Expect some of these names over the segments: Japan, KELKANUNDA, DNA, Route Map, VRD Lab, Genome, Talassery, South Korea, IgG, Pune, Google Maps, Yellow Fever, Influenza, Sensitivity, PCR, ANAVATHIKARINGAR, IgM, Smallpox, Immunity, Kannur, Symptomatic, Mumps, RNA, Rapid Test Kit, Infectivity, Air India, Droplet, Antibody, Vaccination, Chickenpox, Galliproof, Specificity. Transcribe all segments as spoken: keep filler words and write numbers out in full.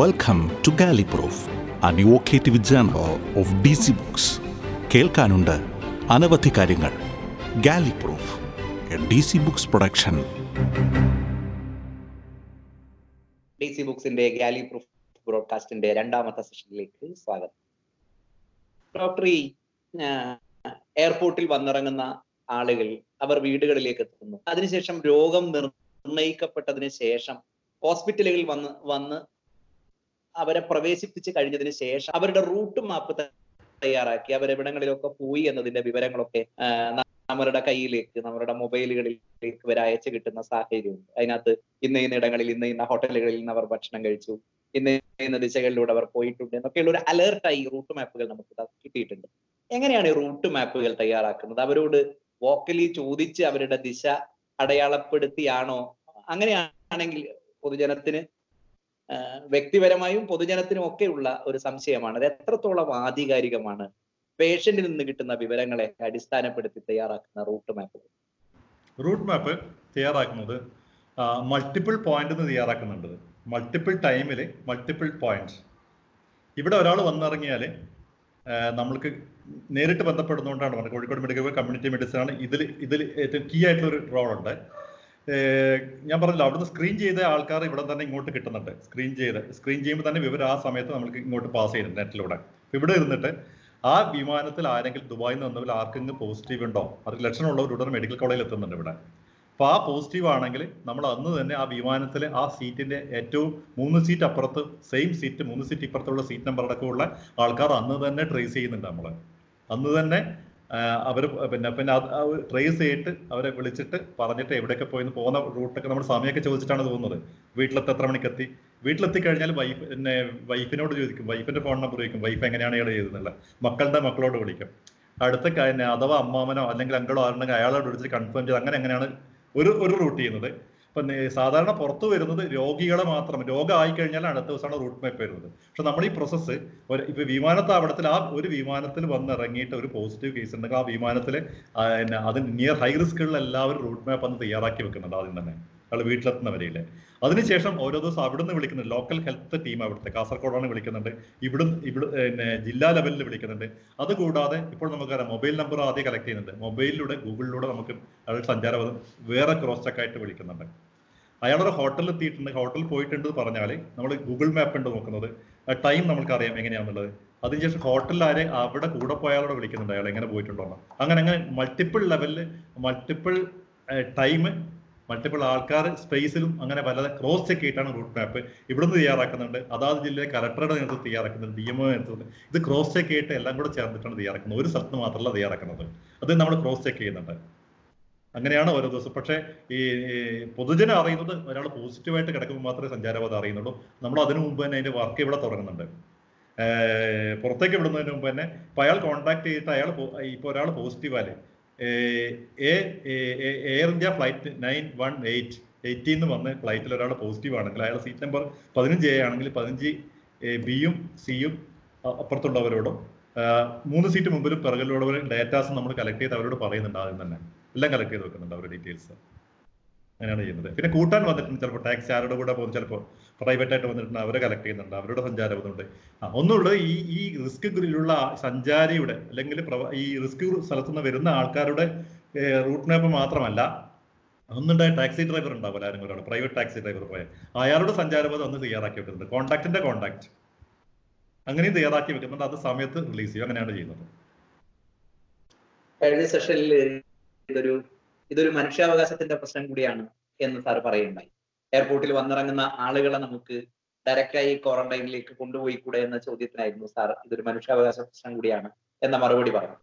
Welcome to Galliproof, an evocative journal of D C Books. KELKANUNDA, ANAVATHIKARINGAR. Galliproof, a D C Books production. D C Booksന്റെ Galliproof ബ്രോഡ്കാസ്റ്റിന്റെ രണ്ടാമത്തെ സെഷനിലേക്ക് സ്വാഗതം. Doctor, ഈ എയർപോർട്ടിൽ വന്നിറങ്ങുന്ന ആളുകൾ അവർ വീടുകളിലേക്ക് എത്തുന്നു. അതിനുശേഷം രോഗം നിർണയിക്കപ്പെട്ടതിന് ശേഷം ഹോസ്പിറ്റലുകളിൽ വന്ന് വന്ന് അവരെ പ്രവേശിപ്പിച്ച് കഴിഞ്ഞതിന് ശേഷം അവരുടെ റൂട്ട് മാപ്പ് തയ്യാറാക്കി അവരെവിടങ്ങളിലൊക്കെ പോയി എന്നതിന്റെ വിവരങ്ങളൊക്കെ നമ്മുടെ കയ്യിലേക്ക്, നമ്മുടെ മൊബൈലുകളിലേക്ക് വരെ അയച്ചു കിട്ടുന്ന സാഹചര്യമുണ്ട്. അതിനകത്ത് ഇന്ന ഇന്ന ഇടങ്ങളിൽ ഇന്ന ഇന്ന ഹോട്ടലുകളിൽ നിന്ന് അവർ ഭക്ഷണം കഴിച്ചു, ഇന്ന ഇന്ന ദിശകളിലൂടെ അവർ പോയിട്ടുണ്ട് എന്നൊക്കെയുള്ള ഒരു അലേർട്ടായി റൂട്ട് മാപ്പുകൾ നമുക്ക് കിട്ടിയിട്ടുണ്ട്. എങ്ങനെയാണ് ഈ റൂട്ട് മാപ്പുകൾ തയ്യാറാക്കുന്നത്? അവരോട് വോക്കലി ചോദിച്ച് അവരുടെ ദിശ അടയാളപ്പെടുത്തിയാണോ? അങ്ങനെയാണെങ്കിൽ പൊതുജനത്തിന്, വ്യക്തിപരമായും പൊതുജനത്തിനും ഒക്കെയുള്ള ഒരു സംശയമാണ് അത് എത്രത്തോളം ആധികാരികമാണ് പേഷ്യന്റിൽ നിന്ന് കിട്ടുന്ന വിവരങ്ങളെ അടിസ്ഥാനപ്പെടുത്തി തയ്യാറാക്കുന്ന റൂട്ട് മാപ്പ്. റൂട്ട് മാപ്പ് തയ്യാറാക്കുന്നത് മൾട്ടിപ്പിൾ പോയിന്റ് തയ്യാറാക്കുന്നുണ്ട്. മൾട്ടിപ്പിൾ ടൈമിൽ മൾട്ടിപ്പിൾ പോയിന്റ്സ്. ഇവിടെ ഒരാൾ വന്നിറങ്ങിയാൽ നമ്മൾക്ക് നേരിട്ട് ബന്ധപ്പെടുന്നതുകൊണ്ടാണ് പറഞ്ഞത്. കോഴിക്കോട് മെഡിക്കൽ കമ്മ്യൂണിറ്റി മെഡിസിൻ ആണ് ഇതിൽ ഇതിൽ ഏറ്റവും കീ ആയിട്ടുള്ളൊരു റോളുണ്ട്. ഞാൻ പറഞ്ഞില്ല, അവിടുന്ന് സ്ക്രീൻ ചെയ്ത ആൾക്കാർ ഇവിടെ തന്നെ ഇങ്ങോട്ട് കിട്ടുന്നുണ്ട്. സ്ക്രീൻ ചെയ്ത് സ്ക്രീൻ ചെയ്യുമ്പോൾ തന്നെ വിവരം ആ സമയത്ത് നമുക്ക് ഇങ്ങോട്ട് പാസ് ചെയ്യുന്നുണ്ട് നെറ്റിലൂടെ. ഇവിടെ ഇരുന്നിട്ട് ആ വിമാനത്തിൽ ആരെങ്കിലും ദുബായിൽ നിന്ന് ആർക്കെങ്കിലും പോസിറ്റീവ് ഉണ്ടോ, അവർക്ക് ലക്ഷണമുള്ളവർ ഉടനെ മെഡിക്കൽ കോളേജിൽ എത്തുന്നുണ്ട് ഇവിടെ. അപ്പോൾ ആ പോസിറ്റീവ് ആണെങ്കിൽ നമ്മൾ അന്ന് തന്നെ ആ വിമാനത്തിൽ ആ സീറ്റിൻ്റെ ഏറ്റവും മൂന്ന് സീറ്റ് അപ്പുറത്ത്, സെയിം സീറ്റ് മൂന്ന് സീറ്റ് ഇപ്പുറത്തുള്ള സീറ്റ് നമ്പർ അടക്കമുള്ള ആൾക്കാർ അന്ന് തന്നെ ട്രേസ് ചെയ്യുന്നുണ്ട്. നമ്മൾ അന്ന് തന്നെ അവർ പിന്നെ പിന്നെ ട്രേസ് ചെയ്തിട്ട് അവരെ വിളിച്ചിട്ട് പറഞ്ഞിട്ട് എവിടെയൊക്കെ പോയിന്ന് പോകുന്ന റൂട്ടൊക്കെ നമ്മൾ സമയമൊക്കെ ചോദിച്ചിട്ടാണ് തോന്നുന്നത്. വീട്ടിലെത്തി എത്ര മണിക്കെത്തി, വീട്ടിലെത്തി കഴിഞ്ഞാൽ വൈഫ് പിന്നെ വൈഫിനോട് ചോദിക്കും, വൈഫിൻ്റെ ഫോൺ നമ്പർ ചോദിക്കും, വൈഫ് എങ്ങനെയാണ് ഇയാൾ ചെയ്തതെന്നല്ല. മക്കളുടെ മക്കളോട് വിളിക്കും. അടുത്ത പിന്നെ അഥവാ അമ്മാവനോ അല്ലെങ്കിൽ അങ്കിളോ ആരുണ്ടെങ്കിൽ അയാളോട് വിളിച്ചിട്ട് കൺഫേം ചെയ്ത് അങ്ങനെ അങ്ങനെയാണ് ഒരു ഒരു റൂട്ട് ചെയ്യുന്നത്. ഇപ്പം സാധാരണ പുറത്തു വരുന്നത് രോഗികളെ മാത്രം, രോഗം ആയിക്കഴിഞ്ഞാൽ അടുത്ത ദിവസമാണ് റൂട്ട് മാപ്പ് വരുന്നത്. പക്ഷെ നമ്മൾ ഈ പ്രോസസ്സ് ഒരു ഇപ്പം വിമാനത്താവളത്തിൽ ആ ഒരു വിമാനത്തിൽ വന്നിറങ്ങിയിട്ട് ഒരു പോസിറ്റീവ് കേസ് ഉണ്ടെങ്കിൽ ആ വിമാനത്തിൽ അതിന് നിയർ ഹൈ റിസ്ക്കുകളിൽ എല്ലാവരും റൂട്ട് മാപ്പ് അന്ന് തയ്യാറാക്കി വെക്കുന്നുണ്ട്. ആദ്യം തന്നെ അയാൾ വീട്ടിലെത്തുന്ന വരെയില്ലേ. അതിനുശേഷം ഓരോ ദിവസം അവിടുന്ന് വിളിക്കുന്നുണ്ട്. ലോക്കൽ ഹെൽത്ത് ടീം അവിടുത്തെ കാസർഗോഡാണ് വിളിക്കുന്നുണ്ട്, ഇവിടുന്ന് ഇവിടെ പിന്നെ ജില്ലാ ലെവലിൽ വിളിക്കുന്നുണ്ട്. അതുകൂടാതെ ഇപ്പോൾ നമുക്കറിയാം മൊബൈൽ നമ്പർ ആദ്യം കളക്ട് ചെയ്യുന്നുണ്ട്. മൊബൈലിലൂടെ ഗൂഗിളിലൂടെ നമുക്ക് അയാൾ സഞ്ചാരപഥം വേറെ ക്രോസ് ചെക്കായിട്ട് വിളിക്കുന്നുണ്ട്. അയാളൊരു ഹോട്ടലിൽ എത്തിയിട്ടുണ്ട്, ഹോട്ടലിൽ പോയിട്ടുണ്ട് പറഞ്ഞാൽ നമ്മൾ ഗൂഗിൾ മാപ്പ് ഉണ്ട് നോക്കുന്നത്, ടൈം നമുക്കറിയാം എങ്ങനെയാണെന്നുള്ളത്. അതിനുശേഷം ഹോട്ടലിലാരെ അവിടെ കൂടെ പോയാലോടെ വിളിക്കുന്നുണ്ട് അയാൾ എങ്ങനെ പോയിട്ടുണ്ടോ. അങ്ങനെ അങ്ങനെ മൾട്ടിപ്പിൾ ലെവലിൽ മൾട്ടിപ്പിൾ ടൈം മൾട്ടിപ്പിൾ ആൾക്കാർ സ്പേസിലും അങ്ങനെ പലതെ ക്രോസ് ചെക്ക് ചെയ്തിട്ടാണ് റൂട്ട് മാപ്പ് ഇവിടുന്ന് തയ്യാറാക്കുന്നുണ്ട്. അതാത് ജില്ലയിലെ കലക്ടറുടെ നേതൃത്വം തയ്യാറാക്കുന്നുണ്ട്, ഡി എം ഒ നേതൃത്വം. ഇത് ക്രോസ് ചെക്ക് ചെയ്തിട്ട് എല്ലാം കൂടെ ചേർന്നിട്ടാണ് തയ്യാറാക്കുന്നത്. ഒരു സ്ഥലത്ത് മാത്രമല്ല തയ്യാറാക്കുന്നത്, അത് നമ്മൾ ക്രോസ് ചെക്ക് ചെയ്യുന്നുണ്ട്. അങ്ങനെയാണ് ഓരോ ദിവസം. പക്ഷേ ഈ പൊതുജനം അറിയുന്നത് ഒരാൾ പോസിറ്റീവായിട്ട് കിടക്കുമ്പോൾ മാത്രമേ സഞ്ചാരബാധ അറിയുന്നുള്ളൂ. നമ്മൾ അതിനു മുമ്പ് തന്നെ അതിൻ്റെ വർക്ക് ഇവിടെ തുടങ്ങുന്നുണ്ട്. പുറത്തേക്ക് വിടുന്നതിന് മുമ്പ് തന്നെ ഇപ്പോൾ അയാൾ കോൺടാക്ട് ചെയ്തിട്ട് അയാൾ ഇപ്പോൾ ഒരാൾ പോസിറ്റീവാലേ Air India flight nine one eight എയ്റ്റീന്ന് വന്ന് ഫ്ലൈറ്റിൽ ഒരാൾ പോസിറ്റീവ് ആണെങ്കിൽ അയാൾ സീറ്റ് നമ്പർ പതിനഞ്ച് എ ആണെങ്കിൽ പതിനഞ്ച് ബിയും സിയും അപ്പുറത്തുള്ളവരോടും മൂന്ന് സീറ്റ് മുമ്പിലും പിറകിലുള്ളവരും ഡേറ്റാസ് നമ്മൾ കളക്ട് ചെയ്ത് അവരോട് പറയുന്നുണ്ട്. ആദ്യം തന്നെ എല്ലാം കളക്ട് ചെയ്ത് വെക്കുന്നുണ്ട് അവരുടെ ഡീറ്റെയിൽസ്. അങ്ങനെയാണ് ചെയ്യുന്നത്. പിന്നെ കൂട്ടാൻ വന്നിട്ടുണ്ട്, ചിലപ്പോൾ ടാക്സി ആരുടെ കൂടെ പോകും, ചിലപ്പോൾ പ്രൈവറ്റ് ആയിട്ട് വന്നിട്ടുണ്ട്, അവരെ കളക്ട് ചെയ്യുന്നുണ്ട്, അവരുടെ സഞ്ചാരമുണ്ട്. ആ ഒന്നുള്ളത് ഈ ഈ റിസ്ക്കിലുള്ള സഞ്ചാരിയുടെ അല്ലെങ്കിൽ ഈ റിസ്ക് സ്ഥലത്തു നിന്ന് വരുന്ന ആൾക്കാരുടെ റൂട്ട് മാപ്പ് മാത്രമല്ല, ഒന്നുണ്ടായ ടാക്സി ഡ്രൈവർ ഉണ്ടാവില്ല, ആരും ഒരാൾ പ്രൈവറ്റ് ടാക്സി ഡ്രൈവർ പോയാൽ അയാളുടെ സഞ്ചാരപഥം ഒന്ന് തയ്യാറാക്കി വെക്കുന്നുണ്ട്. കോൺടാക്റ്റിന്റെ കോൺടാക്ട് അങ്ങനെയും തയ്യാറാക്കി വെക്കുന്നുണ്ട്. അത് സമയത്ത് റിലീസ് ചെയ്യും. അങ്ങനെയാണ് ചെയ്യുന്നത്. കഴിഞ്ഞ സെഷനിൽ ഇതൊരു ഇതൊരു മനുഷ്യാവകാശത്തിന്റെ പ്രശ്നം കൂടിയാണ് എന്ന് സാർ പറയുണ്ടായി. എയർപോർട്ടിൽ വന്നിറങ്ങുന്ന ആളുകളെ നമുക്ക് ഡയറക്റ്റായി ക്വാറന്റൈനിലേക്ക് കൊണ്ടുപോയി കൂടെ എന്ന ചോദ്യത്തിനായിരുന്നു സാർ ഇതൊരു മനുഷ്യാവകാശ പ്രശ്നം കൂടിയാണ് എന്ന മറുപടി പറഞ്ഞു.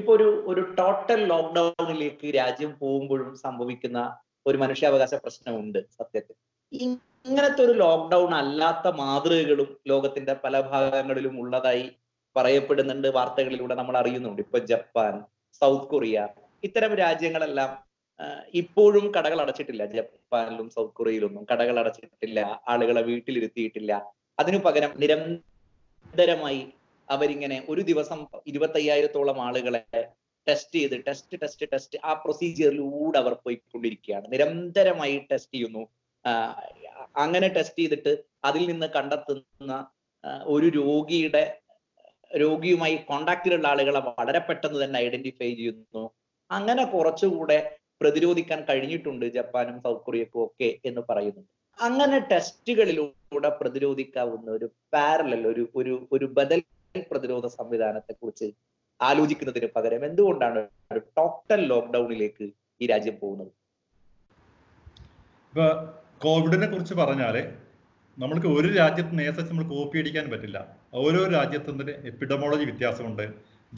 ഇപ്പൊ ഒരു ഒരു ടോട്ടൽ ലോക്ക്ഡൌണിലേക്ക് രാജ്യം പോകുമ്പോഴും സംഭവിക്കുന്ന ഒരു മനുഷ്യാവകാശ പ്രശ്നമുണ്ട് സത്യത്തിൽ. ഇങ്ങനത്തെ ഒരു ലോക്ക്ഡൌൺ അല്ലാത്ത മാതൃകകളും ലോകത്തിന്റെ പല ഭാഗങ്ങളിലും ഉള്ളതായി പറയപ്പെടുന്നുണ്ട്, വാർത്തകളിലൂടെ നമ്മൾ അറിയുന്നുണ്ട്. ഇപ്പൊ ജപ്പാൻ, സൗത്ത് കൊറിയ, ഇത്തരം രാജ്യങ്ങളെല്ലാം ഇപ്പോഴും കടകൾ അടച്ചിട്ടില്ല. ജപ്പാനിലും സൗത്ത് കൊറിയയിലൊന്നും കടകൾ അടച്ചിട്ടില്ല, ആളുകളെ വീട്ടിലിരുത്തിയിട്ടില്ല. അതിനു പകരം നിരന്തരമായി അവരിങ്ങനെ ഒരു ദിവസം ഇരുപത്തയ്യായിരത്തോളം ആളുകളെ ടെസ്റ്റ് ചെയ്ത് ടെസ്റ്റ് ടെസ്റ്റ് ടെസ്റ്റ് ആ പ്രൊസീജിയറിലൂടെ അവർ പോയിക്കൊണ്ടിരിക്കുകയാണ്. നിരന്തരമായി ടെസ്റ്റ് ചെയ്യുന്നു, അങ്ങനെ ടെസ്റ്റ് ചെയ്തിട്ട് അതിൽ നിന്ന് കണ്ടെത്തുന്ന ഒരു രോഗിയുടെ രോഗിയുമായി കോണ്ടാക്റ്റിലുള്ള ആളുകളെ വളരെ പെട്ടെന്ന് തന്നെ ഐഡന്റിഫൈ ചെയ്യുന്നു. അങ്ങനെ കുറച്ചുകൂടെ പ്രതിരോധിക്കാൻ കഴിഞ്ഞിട്ടുണ്ട് ജപ്പാനും സൗത്ത് കൊറിയക്കും ഒക്കെ എന്ന് പറയുന്നുണ്ട്. അങ്ങനെ ടെസ്റ്റുകളിലൂടെ പ്രതിരോധിക്കാവുന്ന ഒരു പാരലൽ ഒരു ഒരു ഒരു ബദൽ പ്രതിരോധ സംവിധാനത്തെ കുറിച്ച് ആലോചിക്കുന്നതിന് പകരം എന്തുകൊണ്ടാണ് ഒരു ടോട്ടൽ ലോക്ക്ഡൌണിലേക്ക് ഈ രാജ്യം പോകുന്നത്? ഇപ്പൊ കോവിഡിനെ കുറിച്ച് പറഞ്ഞാല് നമ്മൾക്ക് ഒരു രാജ്യത്ത് നേരെ നമ്മൾ കോപ്പി അടിക്കാൻ പറ്റില്ല. ഓരോ രാജ്യത്തിന്റെ എപ്പിഡമോളജി വ്യത്യാസമുണ്ട്,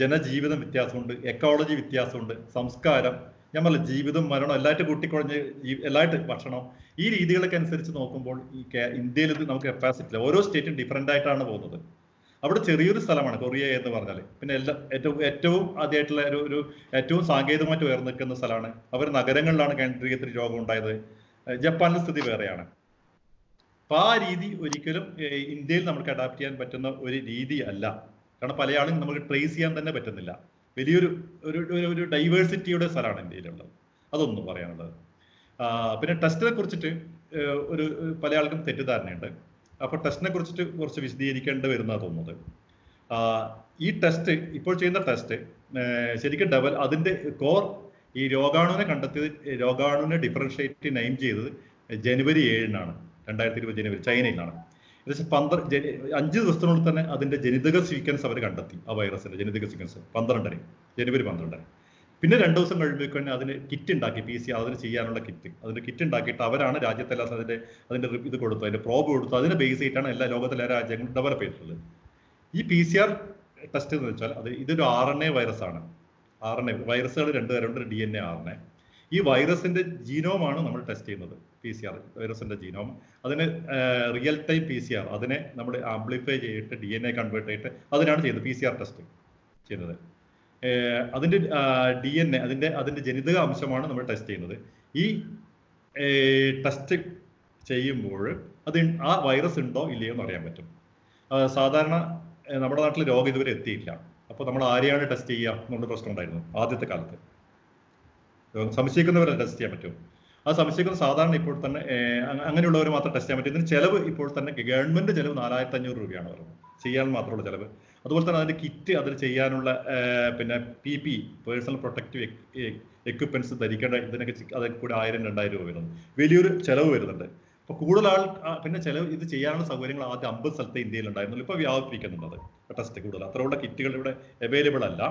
ജനജീവിതം വ്യത്യാസമുണ്ട്, എക്കോളജി വ്യത്യാസമുണ്ട്, സംസ്കാരം, ഞാൻ പറഞ്ഞ ജീവിതം മരണം എല്ലായിട്ട് കൂട്ടിക്കുഴഞ്ഞ് എല്ലായിട്ട് ഭക്ഷണം, ഈ രീതികളൊക്കെ അനുസരിച്ച് നോക്കുമ്പോൾ ഈ ഇന്ത്യയിൽ നമുക്ക് കപ്പാസിറ്റി ഇല്ല. ഓരോ സ്റ്റേറ്റും ഡിഫറെൻ്റ് ആയിട്ടാണ് പോകുന്നത്. അവിടെ ചെറിയൊരു സ്ഥലമാണ് കൊറിയ എന്ന് പറഞ്ഞാൽ, പിന്നെ എല്ലാ ഏറ്റവും ഏറ്റവും ആദ്യമായിട്ടുള്ള ഒരു ഒരു ഏറ്റവും സാങ്കേതികമായിട്ട് ഉയർന്നു നിൽക്കുന്ന സ്ഥലമാണ്. അവർ നഗരങ്ങളിലാണ് കേന്ദ്രീകൃത രോഗം ഉണ്ടായത്. ജപ്പാനിലെ സ്ഥിതി വേറെയാണ്. അപ്പം ആ രീതി ഒരിക്കലും ഇന്ത്യയിൽ നമുക്ക് അഡാപ്റ്റ് ചെയ്യാൻ പറ്റുന്ന ഒരു രീതി അല്ല. കാരണം പല ആളും നമുക്ക് ട്രേസ് ചെയ്യാൻ തന്നെ പറ്റുന്നില്ല. വലിയൊരു ഒരു ഒരു ഡൈവേഴ്സിറ്റിയുടെ സ്ഥലമാണ് ഇന്ത്യയിലുള്ളത്. അതൊന്നും പറയാനുള്ളത്. പിന്നെ ടെസ്റ്റിനെ കുറിച്ചിട്ട് ഒരു പല ആൾക്കും തെറ്റിദ്ധാരണയുണ്ട്. അപ്പോൾ ടെസ്റ്റിനെ കുറിച്ചിട്ട് കുറച്ച് വിശദീകരിക്കേണ്ടി വരുന്ന തോന്നുന്നത് ഈ ടെസ്റ്റ് ഇപ്പോൾ ചെയ്യുന്ന ടെസ്റ്റ് ശരിക്കും ഡെവൽ അതിൻ്റെ കോർ ഈ രോഗാണുവിനെ കണ്ടെത്തിയത് രോഗാണുവിനെ ഡിഫറൻഷ്യേറ്റ് നെയിം ചെയ്തത് ജനുവരി ഏഴിനാണ് രണ്ടായിരത്തി ഇരുപത് ജനുവരി ചൈനയിലാണ്. ഏകദേശം പന്ത്രണ്ട് അഞ്ച് ദിവസത്തിനുള്ളിൽ തന്നെ അതിൻ്റെ ജനിതക സീക്വൻസ് അവർ കണ്ടെത്തി. ആ വൈറസിൻ്റെ ജനിതക സീക്വൻസ് പന്ത്രണ്ടിന് ജനുവരി പന്ത്രണ്ടിന് പിന്നെ രണ്ട് ദിവസം കഴിയുമ്പോഴേക്കും തന്നെ അതിന് കിറ്റ് ഉണ്ടാക്കി, പി സി ആർ അതിന് ചെയ്യാനുള്ള കിറ്റ് അതിൻ്റെ കിറ്റ് ഉണ്ടാക്കിയിട്ട് അവരാണ് രാജ്യത്തെല്ലാം അതിൻ്റെ അതിൻ്റെ ഇത് കൊടുത്തു, അതിൻ്റെ പ്രോബ് കൊടുത്തു. അതിന് ബേസ് ചെയ്തിട്ടാണ് എല്ലാ ലോകത്തിലെ രാജ്യങ്ങളും ഡെവലപ്പ് ചെയ്തിട്ടുള്ളത്. ഈ പി സി ആർ ടെസ്റ്റ് എന്ന് വെച്ചാൽ അത് ഇതൊരു ആർ എൻ എ വൈറസാണ്. ആർ എൻ എ വൈറസുകൾ രണ്ട് തരമുണ്ട്, D N A, R N A. ഈ വൈറസിൻ്റെ ജീനോമാണ് നമ്മൾ ടെസ്റ്റ് ചെയ്യുന്നത്. പി സി ആർ വൈറസിൻ്റെ ജീനോം അതിന് real time P C R അതിനെ നമ്മൾ ആംപ്ലിഫൈ ചെയ്തിട്ട് ഡി എൻ എ കൺവേർട്ട് ചെയ്തിട്ട് അതിനാണ് ചെയ്യുന്നത് പി സി ആർ ടെസ്റ്റ് ചെയ്യുന്നത്. അതിൻ്റെ ഡി എൻ എ അതിൻ്റെ അതിൻ്റെ ജനിതക അംശമാണ് നമ്മൾ ടെസ്റ്റ് ചെയ്യുന്നത്. ഈ ടെസ്റ്റ് ചെയ്യുമ്പോൾ അത് ആ വൈറസ് ഉണ്ടോ ഇല്ലയോ എന്ന് അറിയാൻ പറ്റും. സാധാരണ നമ്മുടെ നാട്ടിൽ രോഗം ഇതുവരെ എത്തിയില്ല. അപ്പോൾ നമ്മൾ ആരെയാണ് ടെസ്റ്റ് ചെയ്യുക എന്നുള്ള പ്രശ്നം ഉണ്ടായിരുന്നു ആദ്യത്തെ കാലത്ത്. സംശയിക്കുന്നവരെ ടെസ്റ്റ് ചെയ്യാൻ പറ്റും. ആ സംശയിക്കുന്ന സാധാരണ ഇപ്പോൾ തന്നെ അങ്ങനെയുള്ളവർ മാത്രം ടെസ്റ്റ് ചെയ്യാൻ പറ്റും. ഇതിന് ചിലവ് ഇപ്പോൾ തന്നെ ഗവൺമെൻറ് ചിലവ് നാലായിരത്തി അഞ്ഞൂറ് രൂപയാണ് പറയുന്നത്, ചെയ്യാൻ മാത്രമുള്ള ചിലവ്. അതുപോലെ തന്നെ അതിൻ്റെ കിറ്റ് അതിൽ ചെയ്യാനുള്ള പിന്നെ P P personal protective equipments ധരിക്കേണ്ട ഇതിനൊക്കെ അതൊക്കെ കൂടി ആയിരം രണ്ടായിരം രൂപ വരുന്നു. വലിയൊരു ചിലവ് വരുന്നുണ്ട്. അപ്പോൾ കൂടുതൽ ആൾ പിന്നെ ചിലവ് ഇത് ചെയ്യാനുള്ള സൗകര്യങ്ങൾ ആദ്യം അമ്പത് സ്ഥലത്ത് ഇന്ത്യയിൽ ഉണ്ടായിരുന്നുള്ളൂ. ഇപ്പോൾ വ്യാപിപ്പിക്കുന്നുണ്ട് അത് ടെസ്റ്റ് കൂടുതൽ. അത്രയുള്ള കിറ്റുകൾ ഇവിടെ അവൈലബിൾ അല്ല.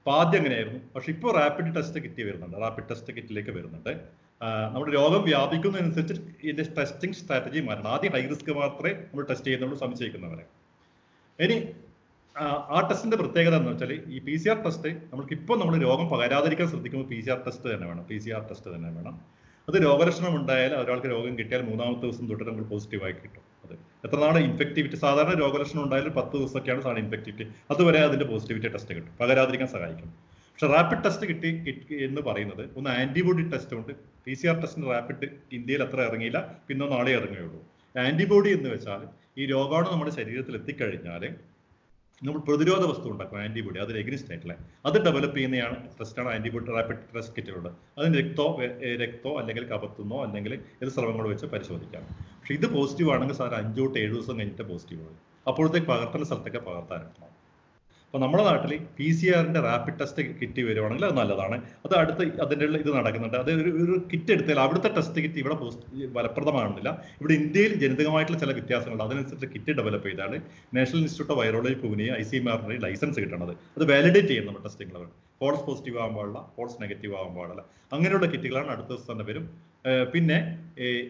അപ്പോൾ ആദ്യം അങ്ങനെയായിരുന്നു. പക്ഷേ ഇപ്പോൾ റാപ്പിഡ് ടെസ്റ്റ് കിറ്റ് വരുന്നുണ്ട്, റാപ്പിഡ് ടെസ്റ്റ് കിറ്റിലേക്ക് വരുന്നുണ്ട്. നമ്മുടെ രോഗം വ്യാപിക്കുന്നതനുസരിച്ച് ഇതിൻ്റെ ടെസ്റ്റിംഗ് സ്ട്രാറ്റജി മാറണം. ആദ്യം ഹൈ റിസ്ക് മാത്രമേ നമ്മൾ ടെസ്റ്റ് ചെയ്യുന്നുള്ളൂ സംശയിക്കുന്നവരെ. ഇനി ആ ടെസ്റ്റിന്റെ പ്രത്യേകത എന്ന് വെച്ചാൽ ഈ പി സി ആർ ടെസ്റ്റ് നമുക്ക് ഇപ്പോൾ നമ്മൾ രോഗം പകരാതിരിക്കാൻ ശ്രദ്ധിക്കുമ്പോൾ പി സി ആർ ടെസ്റ്റ് തന്നെ വേണം പി സി ആർ ടെസ്റ്റ് തന്നെ വേണം അത് രോഗലക്ഷണം ഉണ്ടായാൽ ഒരാൾക്ക് രോഗം കിട്ടിയാൽ മൂന്നാമത്തെ ദിവസം തൊട്ട് നമ്മൾ പോസിറ്റീവായി കിട്ടും. അത് എത്ര നാളെ ഇൻഫെക്ടിവിറ്റി സാധാരണ രോഗലക്ഷണം ഉണ്ടായാലും പത്ത് ദിവസമൊക്കെയാണ് സാധാരണ ഇൻഫെക്ടിവിറ്റി, അതുവരെ അതിൻ്റെ പോസിറ്റിവിറ്റി ടെസ്റ്റ് കിട്ടും, പകരാതിരിക്കാൻ സഹായിക്കും. പക്ഷെ റാപ്പിഡ് ടെസ്റ്റ് കിട്ടി എന്ന് പറയുന്നത് ഒന്ന് ആന്റിബോഡി ടെസ്റ്റ് ഉണ്ട്. പി സി ആർ ടെസ്റ്റിന് റാപ്പിഡ് ഇന്ത്യയിൽ അത്ര ഇറങ്ങിയില്ല, പിന്നെ നാളെ ഇറങ്ങുകയുള്ളൂ. ആന്റിബോഡി എന്ന് വെച്ചാൽ ഈ രോഗാണു നമ്മുടെ ശരീരത്തിൽ എത്തിക്കഴിഞ്ഞാൽ നമ്മൾ പ്രതിരോധ വസ്തു ഉണ്ടാക്കും, ആന്റിബോഡി, അതിൽ എഗ്നിസ്റ്റ് ആയിട്ടുള്ള അത് ഡെവലപ്പ് ചെയ്യുന്നതാണ് ടെസ്റ്റാണ് ആന്റിബോഡി റാപ്പിഡ് ടെസ്റ്റ് കിറ്റുകളുണ്ട്. അതിന് രക്തോ രക്തോ അല്ലെങ്കിൽ കപത്തുന്നോ അല്ലെങ്കിൽ ഏത് സ്രവങ്ങളോ വെച്ച് പരിശോധിക്കാം. പക്ഷെ ഇത് പോസിറ്റീവ് ആണെങ്കിൽ സാർ അഞ്ചു തൊട്ട് ഏഴ് ദിവസം കഴിഞ്ഞിട്ട് പോസിറ്റീവ് ആണ്, അപ്പോഴത്തേക്ക് പകർത്തുന്ന സ്ഥലത്തൊക്കെ പകർത്താനാണ്. അപ്പോൾ നമ്മുടെ നാട്ടിൽ പി സി ആറിൻ്റെ റാപ്പിഡ് ടെസ്റ്റ് കിറ്റ് വരുവാണെങ്കിൽ അത് നല്ലതാണ്. അത് അടുത്ത് അതിൻ്റെ ഇത് നടക്കുന്നുണ്ട്. അത് ഒരു ഒരു കിറ്റ് എടുത്താൽ അവിടുത്തെ ടെസ്റ്റ് കിറ്റ് ഇവിടെ പോസ്റ്റ് ഫലപ്രദമാകുന്നില്ല. ഇവിടെ ഇന്ത്യയിൽ ജനിതകമായിട്ടുള്ള ചില വ്യത്യാസങ്ങളുണ്ട്. അതിനനുസരിച്ച് കിറ്റ് ഡെവലപ്പ് ചെയ്താൽ national institute of virology Pune I C M ആറിന് ലൈസൻസ് കിട്ടണത്. അത് വാലിഡേറ്റ് ചെയ്യുന്ന നമ്മുടെ ടെസ്റ്റിംഗ് അവർ ഫോൾസ് പോസിറ്റീവ് ആകാൻ പാടില്ല, ഫോൾസ് നെഗറ്റീവ് ആകാൻ പാടില്ല. അങ്ങനെയുള്ള കിറ്റുകളാണ് അടുത്ത ദിവസം തന്നെ വരും. പിന്നെ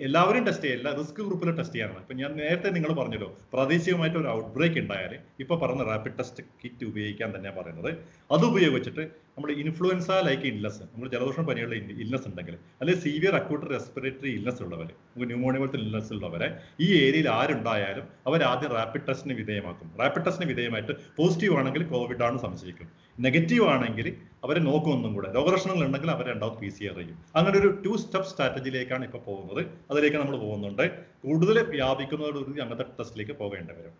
എല്ലാവരും ടെസ്റ്റ് ചെയ്യില്ല, റിസ്ക് ഗ്രൂപ്പിൽ ടെസ്റ്റ് ചെയ്യാനാണ്. ഇപ്പം ഞാൻ നേരത്തെ നിങ്ങൾ പറഞ്ഞല്ലോ പ്രാദേശികമായിട്ട് ഒരു ഔട്ട് ബ്രേക്ക് ഉണ്ടായാൽ ഇപ്പോൾ പറഞ്ഞ റാപ്പിഡ് ടെസ്റ്റ് കിറ്റ് ഉപയോഗിക്കാൻ തന്നെ പറയുന്നത്. അത് ഉപയോഗിച്ചിട്ട് നമ്മൾ ഇൻഫ്ലുവൻസ ലൈക്ക് ഇല്ലസ് നമ്മൾ ജലദോഷം പനിയുള്ള ഇല്ലസ് ഉണ്ടെങ്കിൽ അല്ലെങ്കിൽ സീവിയർ അക്യൂട്ട് റെസ്പിറേറ്ററി ഇല്ലസ് ഉള്ളവർ ന്യൂമോണിയ പോലത്തെ ഇല്ലസ് ഉള്ളവരെ ഈ ഏരിയയിൽ ആരുണ്ടായാലും അവർ ആദ്യം റാപ്പിഡ് ടെസ്റ്റിന് വിധേയമാക്കും. റാപ്പിഡ് ടെസ്റ്റിന് വിധേയമായിട്ട് പോസിറ്റീവ് ആണെങ്കിൽ കോവിഡ് ആണ് സംശയിക്കും, നെഗറ്റീവ് ആണെങ്കിൽ അവരെ നോക്കും, ഒന്നും കൂടെ രോഗലക്ഷണങ്ങൾ ഉണ്ടെങ്കിൽ അവർ രണ്ടാമത് പി സി ആർ ചെയ്യും. അങ്ങനെ ഒരു ടു സ്റ്റെപ്പ് സ്ട്രാറ്റജിയിലേക്കാണ് ഇപ്പോൾ പോകുന്നത്, അതിലേക്ക് നമ്മൾ പോകുന്നുണ്ട്. കൂടുതൽ വ്യാപിക്കുന്നതോടുകൂടി അങ്ങനത്തെ ടെസ്റ്റിലേക്ക് പോകേണ്ടി വരും.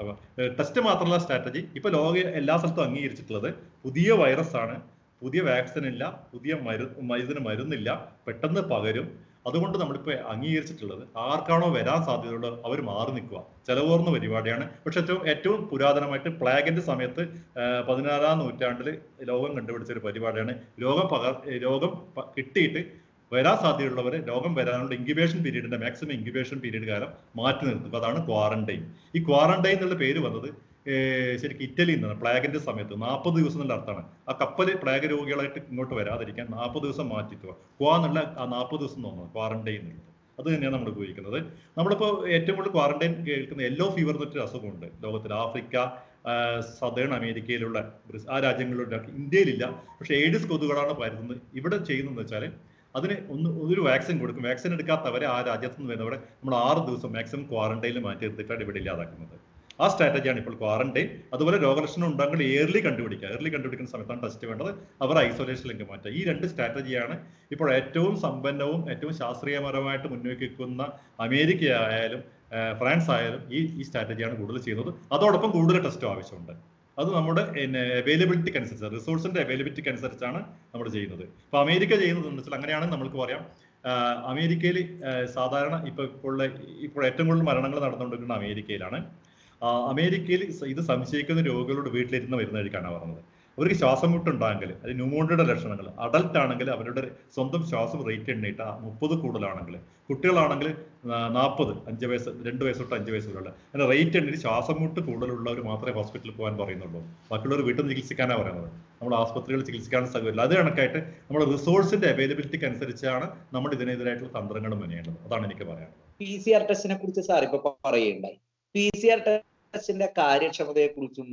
അപ്പോൾ ടെസ്റ്റ് മാത്രമല്ല സ്ട്രാറ്റജി ഇപ്പോൾ ലോക എല്ലാ സ്ഥലത്തും അംഗീകരിച്ചിട്ടുള്ളത് പുതിയ വൈറസാണ്, പുതിയ വാക്സിൻ ഇല്ല, പുതിയ മരു മരുന്നിന് മരുന്നില്ല, പെട്ടെന്ന് പകരും. അതുകൊണ്ട് നമ്മളിപ്പോൾ അംഗീകരിച്ചിട്ടുള്ളത് ആർക്കാണോ വരാൻ സാധ്യതയുള്ളത് അവർ മാറി നിൽക്കുക. ചെലവോർന്ന പരിപാടിയാണ്. പക്ഷെ ഏറ്റവും ഏറ്റവും പുരാതനമായിട്ട് പ്ലേഗിന്റെ സമയത്ത് പതിനാറാം നൂറ്റാണ്ടിൽ ലോകം കണ്ടുപിടിച്ച ഒരു പരിപാടിയാണ് രോഗം പകർ രോഗം കിട്ടിയിട്ട് വരാൻ സാധ്യതയുള്ളവരെ രോഗം വരാനുള്ള ഇൻക്യുബേഷൻ പീരീഡിന്റെ മാക്സിമം ഇൻക്യുബേഷൻ പീരീഡ് കാലം മാറ്റി നിർത്തുക. അതാണ് ക്വാറന്റൈൻ. ഈ ക്വാറന്റൈൻ എന്നുള്ള പേര് വന്നത് ശരിക്കും ഇറ്റലിയിൽ നിന്നാണ്. പ്ലേഗിന്റെ സമയത്ത് നാൽപ്പത് ദിവസം എന്നുള്ള അർത്ഥമാണ്. ആ കപ്പല് പ്ലേഗ് രോഗികളായിട്ട് ഇങ്ങോട്ട് വരാതിരിക്കാൻ നാൽപ്പത് ദിവസം മാറ്റിക്കുക. ക്വാ എന്നുള്ള ആ നാൽപ്പത് ദിവസം തോന്നുന്നത് ക്വാറന്റൈൻ എന്നുള്ളത് അത് തന്നെയാണ് നമ്മൾ ഉപയോഗിക്കുന്നത്. നമ്മളിപ്പോൾ ഏറ്റവും കൂടുതൽ ക്വാറന്റൈൻ കേൾക്കുന്ന യെല്ലോ ഫീവർ എന്നൊരു അസുഖമുണ്ട് ലോകത്തിൽ. ആഫ്രിക്ക, സദേൺ അമേരിക്കയിലുള്ള ആ രാജ്യങ്ങളിലുള്ള, ഇന്ത്യയിലില്ല. പക്ഷെ എയ്ഡ്സ് കൊതുകുകളാണ് പരത്തുന്നത്. ഇവിടെ ചെയ്യുന്നതെന്ന് വെച്ചാൽ അതിന് ഒന്ന് ഒരു വാക്സിൻ കൊടുക്കും. വാക്സിൻ എടുക്കാത്തവരെ ആ രാജ്യത്ത് നിന്ന് വരുന്നവരെ നമ്മൾ ആറ് ദിവസം മാക്സിമം ക്വാറന്റൈനിൽ മാറ്റി നിർത്തിയിട്ടാണ് ഇവിടെ ഇല്ലാതാക്കുന്നത്. ആ സ്ട്രാറ്റജിയാണ് ഇപ്പോൾ ക്വാറന്റൈൻ. അതുപോലെ രോഗലക്ഷണം ഉണ്ടെങ്കിൽ ഏർലി കണ്ടുപിടിക്കുക. ഏർലി കണ്ടുപിടിക്കുന്ന സമയത്താണ് ടെസ്റ്റ് വേണ്ടത്. അവർ ഐസൊലേഷനിലേക്ക് മാറ്റുക. ഈ രണ്ട് സ്ട്രാറ്റജിയാണ് ഇപ്പോൾ ഏറ്റവും സമ്പന്നവും ഏറ്റവും ശാസ്ത്രീയപരമായിട്ട് മുന്നോക്കിക്കുന്ന അമേരിക്ക ആയാലും ഫ്രാൻസ് ആയാലും ഈ ഈ സ്ട്രാറ്റജിയാണ് കൂടുതൽ ചെയ്യുന്നത്. അതോടൊപ്പം കൂടുതൽ ടെസ്റ്റും ആവശ്യമുണ്ട്. അത് നമ്മുടെ അവൈലബിലിറ്റിക്ക് അനുസരിച്ച്, റിസോഴ്സിന്റെ അവൈലബിലിറ്റിക്ക് അനുസരിച്ചാണ് നമ്മൾ ചെയ്യുന്നത്. ഇപ്പൊ അമേരിക്ക ചെയ്യുന്നതെന്ന് വെച്ചാൽ അങ്ങനെയാണെങ്കിൽ നമ്മൾക്ക് പറയാം, അമേരിക്കയിൽ സാധാരണ ഇപ്പൊ ഇപ്പോൾ ഇപ്പോൾ ഏറ്റവും കൂടുതൽ മരണങ്ങൾ നടന്നുകൊണ്ടിരിക്കുന്ന അമേരിക്കയിലാണ്. അമേരിക്കയിൽ ഇത് സംശയിക്കുന്ന രോഗികളോട് വീട്ടിലിരുന്ന് വരുന്ന വഴിക്കാണ് പറഞ്ഞത്. അവർക്ക് ശ്വാസം മുട്ടുണ്ടാണെങ്കിൽ, അത് ന്യൂമോണിയയുടെ ലക്ഷണങ്ങൾ, അഡൽട്ട് ആണെങ്കിൽ അവരുടെ സ്വന്തം ശ്വാസം റേറ്റ് എണ്ണിയിട്ട് മുപ്പത് കൂടുതലാണെങ്കിൽ, കുട്ടികളാണെങ്കിൽ നാൽപ്പത്, അഞ്ച് വയസ്സ് രണ്ട് വയസ്സ് തൊട്ട് അഞ്ച് വയസ്സ് വരെയുള്ള അങ്ങനെ റേറ്റ് എണ്ണിട്ട് ശ്വാസം മുട്ട് കൂടുതലുള്ളവർ മാത്രമേ ഹോസ്പിറ്റലിൽ പോകാൻ പറയുന്നുള്ളൂ. ബാക്കിയുള്ളവർ വീട്ടിൽ ചികിത്സിക്കാനാണ് പറയുന്നത്. നമ്മൾ ആസ്പത്രികളിൽ ചികിത്സിക്കാൻ സൗകര്യമില്ല. അത് കണക്കായിട്ട് നമ്മൾ റിസോഴ്സിന്റെ അവൈലബിലിറ്റിക്ക് അനുസരിച്ചാണ് നമ്മൾ ഇതിനെതിരായിട്ടുള്ള തന്ത്രങ്ങൾ മെനയേണ്ടത്. അതാണ് എനിക്ക് പറയാനുള്ളത്. പി സി ആർ ടെസ്റ്റിനെ കുറിച്ച് സാർ ഇപ്പൊ പറയുകയുണ്ടായി. പി സി ആർ ടെസ്റ്റിന്റെ കാര്യക്ഷമതയെ കുറിച്ചും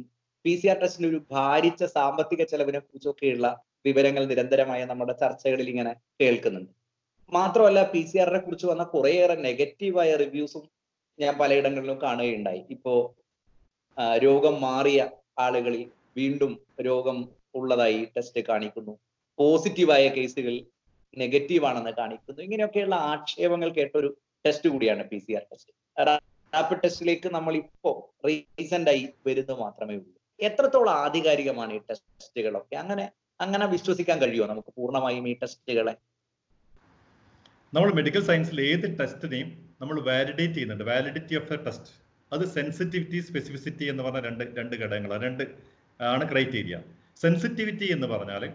പി സി ആർ ടെസ്റ്റിന്റെ ഒരു ഭാരിച്ച സാമ്പത്തിക ചെലവിനെ കുറിച്ചൊക്കെയുള്ള വിവരങ്ങൾ നിരന്തരമായ നമ്മുടെ ചർച്ചകളിൽ ഇങ്ങനെ കേൾക്കുന്നുണ്ട്. മാത്രമല്ല പി സി ആറിനെ കുറിച്ച് വന്ന കുറേയേറെ നെഗറ്റീവായ റിവ്യൂസും ഞാൻ പലയിടങ്ങളിലും കാണുകയുണ്ടായി. ഇപ്പോ രോഗം മാറിയ ആളുകളിൽ വീണ്ടും രോഗം ഉള്ളതായി ടെസ്റ്റ് കാണിക്കുന്നു, പോസിറ്റീവായ കേസുകൾ നെഗറ്റീവാണെന്ന് കാണിക്കുന്നു. ഇങ്ങനെയൊക്കെയുള്ള ആക്ഷേപങ്ങൾ കേട്ടൊരു ടെസ്റ്റ് കൂടിയാണ് P C R test. Rapid ടെസ്റ്റിലേക്ക് നമ്മൾ ഇപ്പോൾ റീസെന്റ് ആയി വരുന്നത് മാത്രമേ ഉള്ളൂ. എത്രത്തോളം ആധികാരികമാണ് ഈ ടെസ്റ്റുകളൊക്കെ? അങ്ങനെ അങ്ങനെ വിശ്വസിക്കാൻ കഴിയുമോ നമുക്ക് പൂർണ്ണമായും ഈ ടെസ്റ്റുകളെ? നമ്മൾ മെഡിക്കൽ സയൻസിൽ ഏത് ടെസ്റ്റിനെയും നമ്മൾ വാലിഡേറ്റ് ചെയ്യുന്നുണ്ട്. വാലിഡിറ്റി ഓഫ് ദ ടെസ്റ്റ്, അത് സെൻസിറ്റിവിറ്റി, സ്പെസിഫിസിറ്റി എന്ന് പറഞ്ഞ രണ്ട് രണ്ട് ഘടകങ്ങളാണ്. രണ്ട് ആണ് ക്രൈറ്റീരിയ. സെൻസിറ്റിവിറ്റി എന്ന് പറഞ്ഞാൽ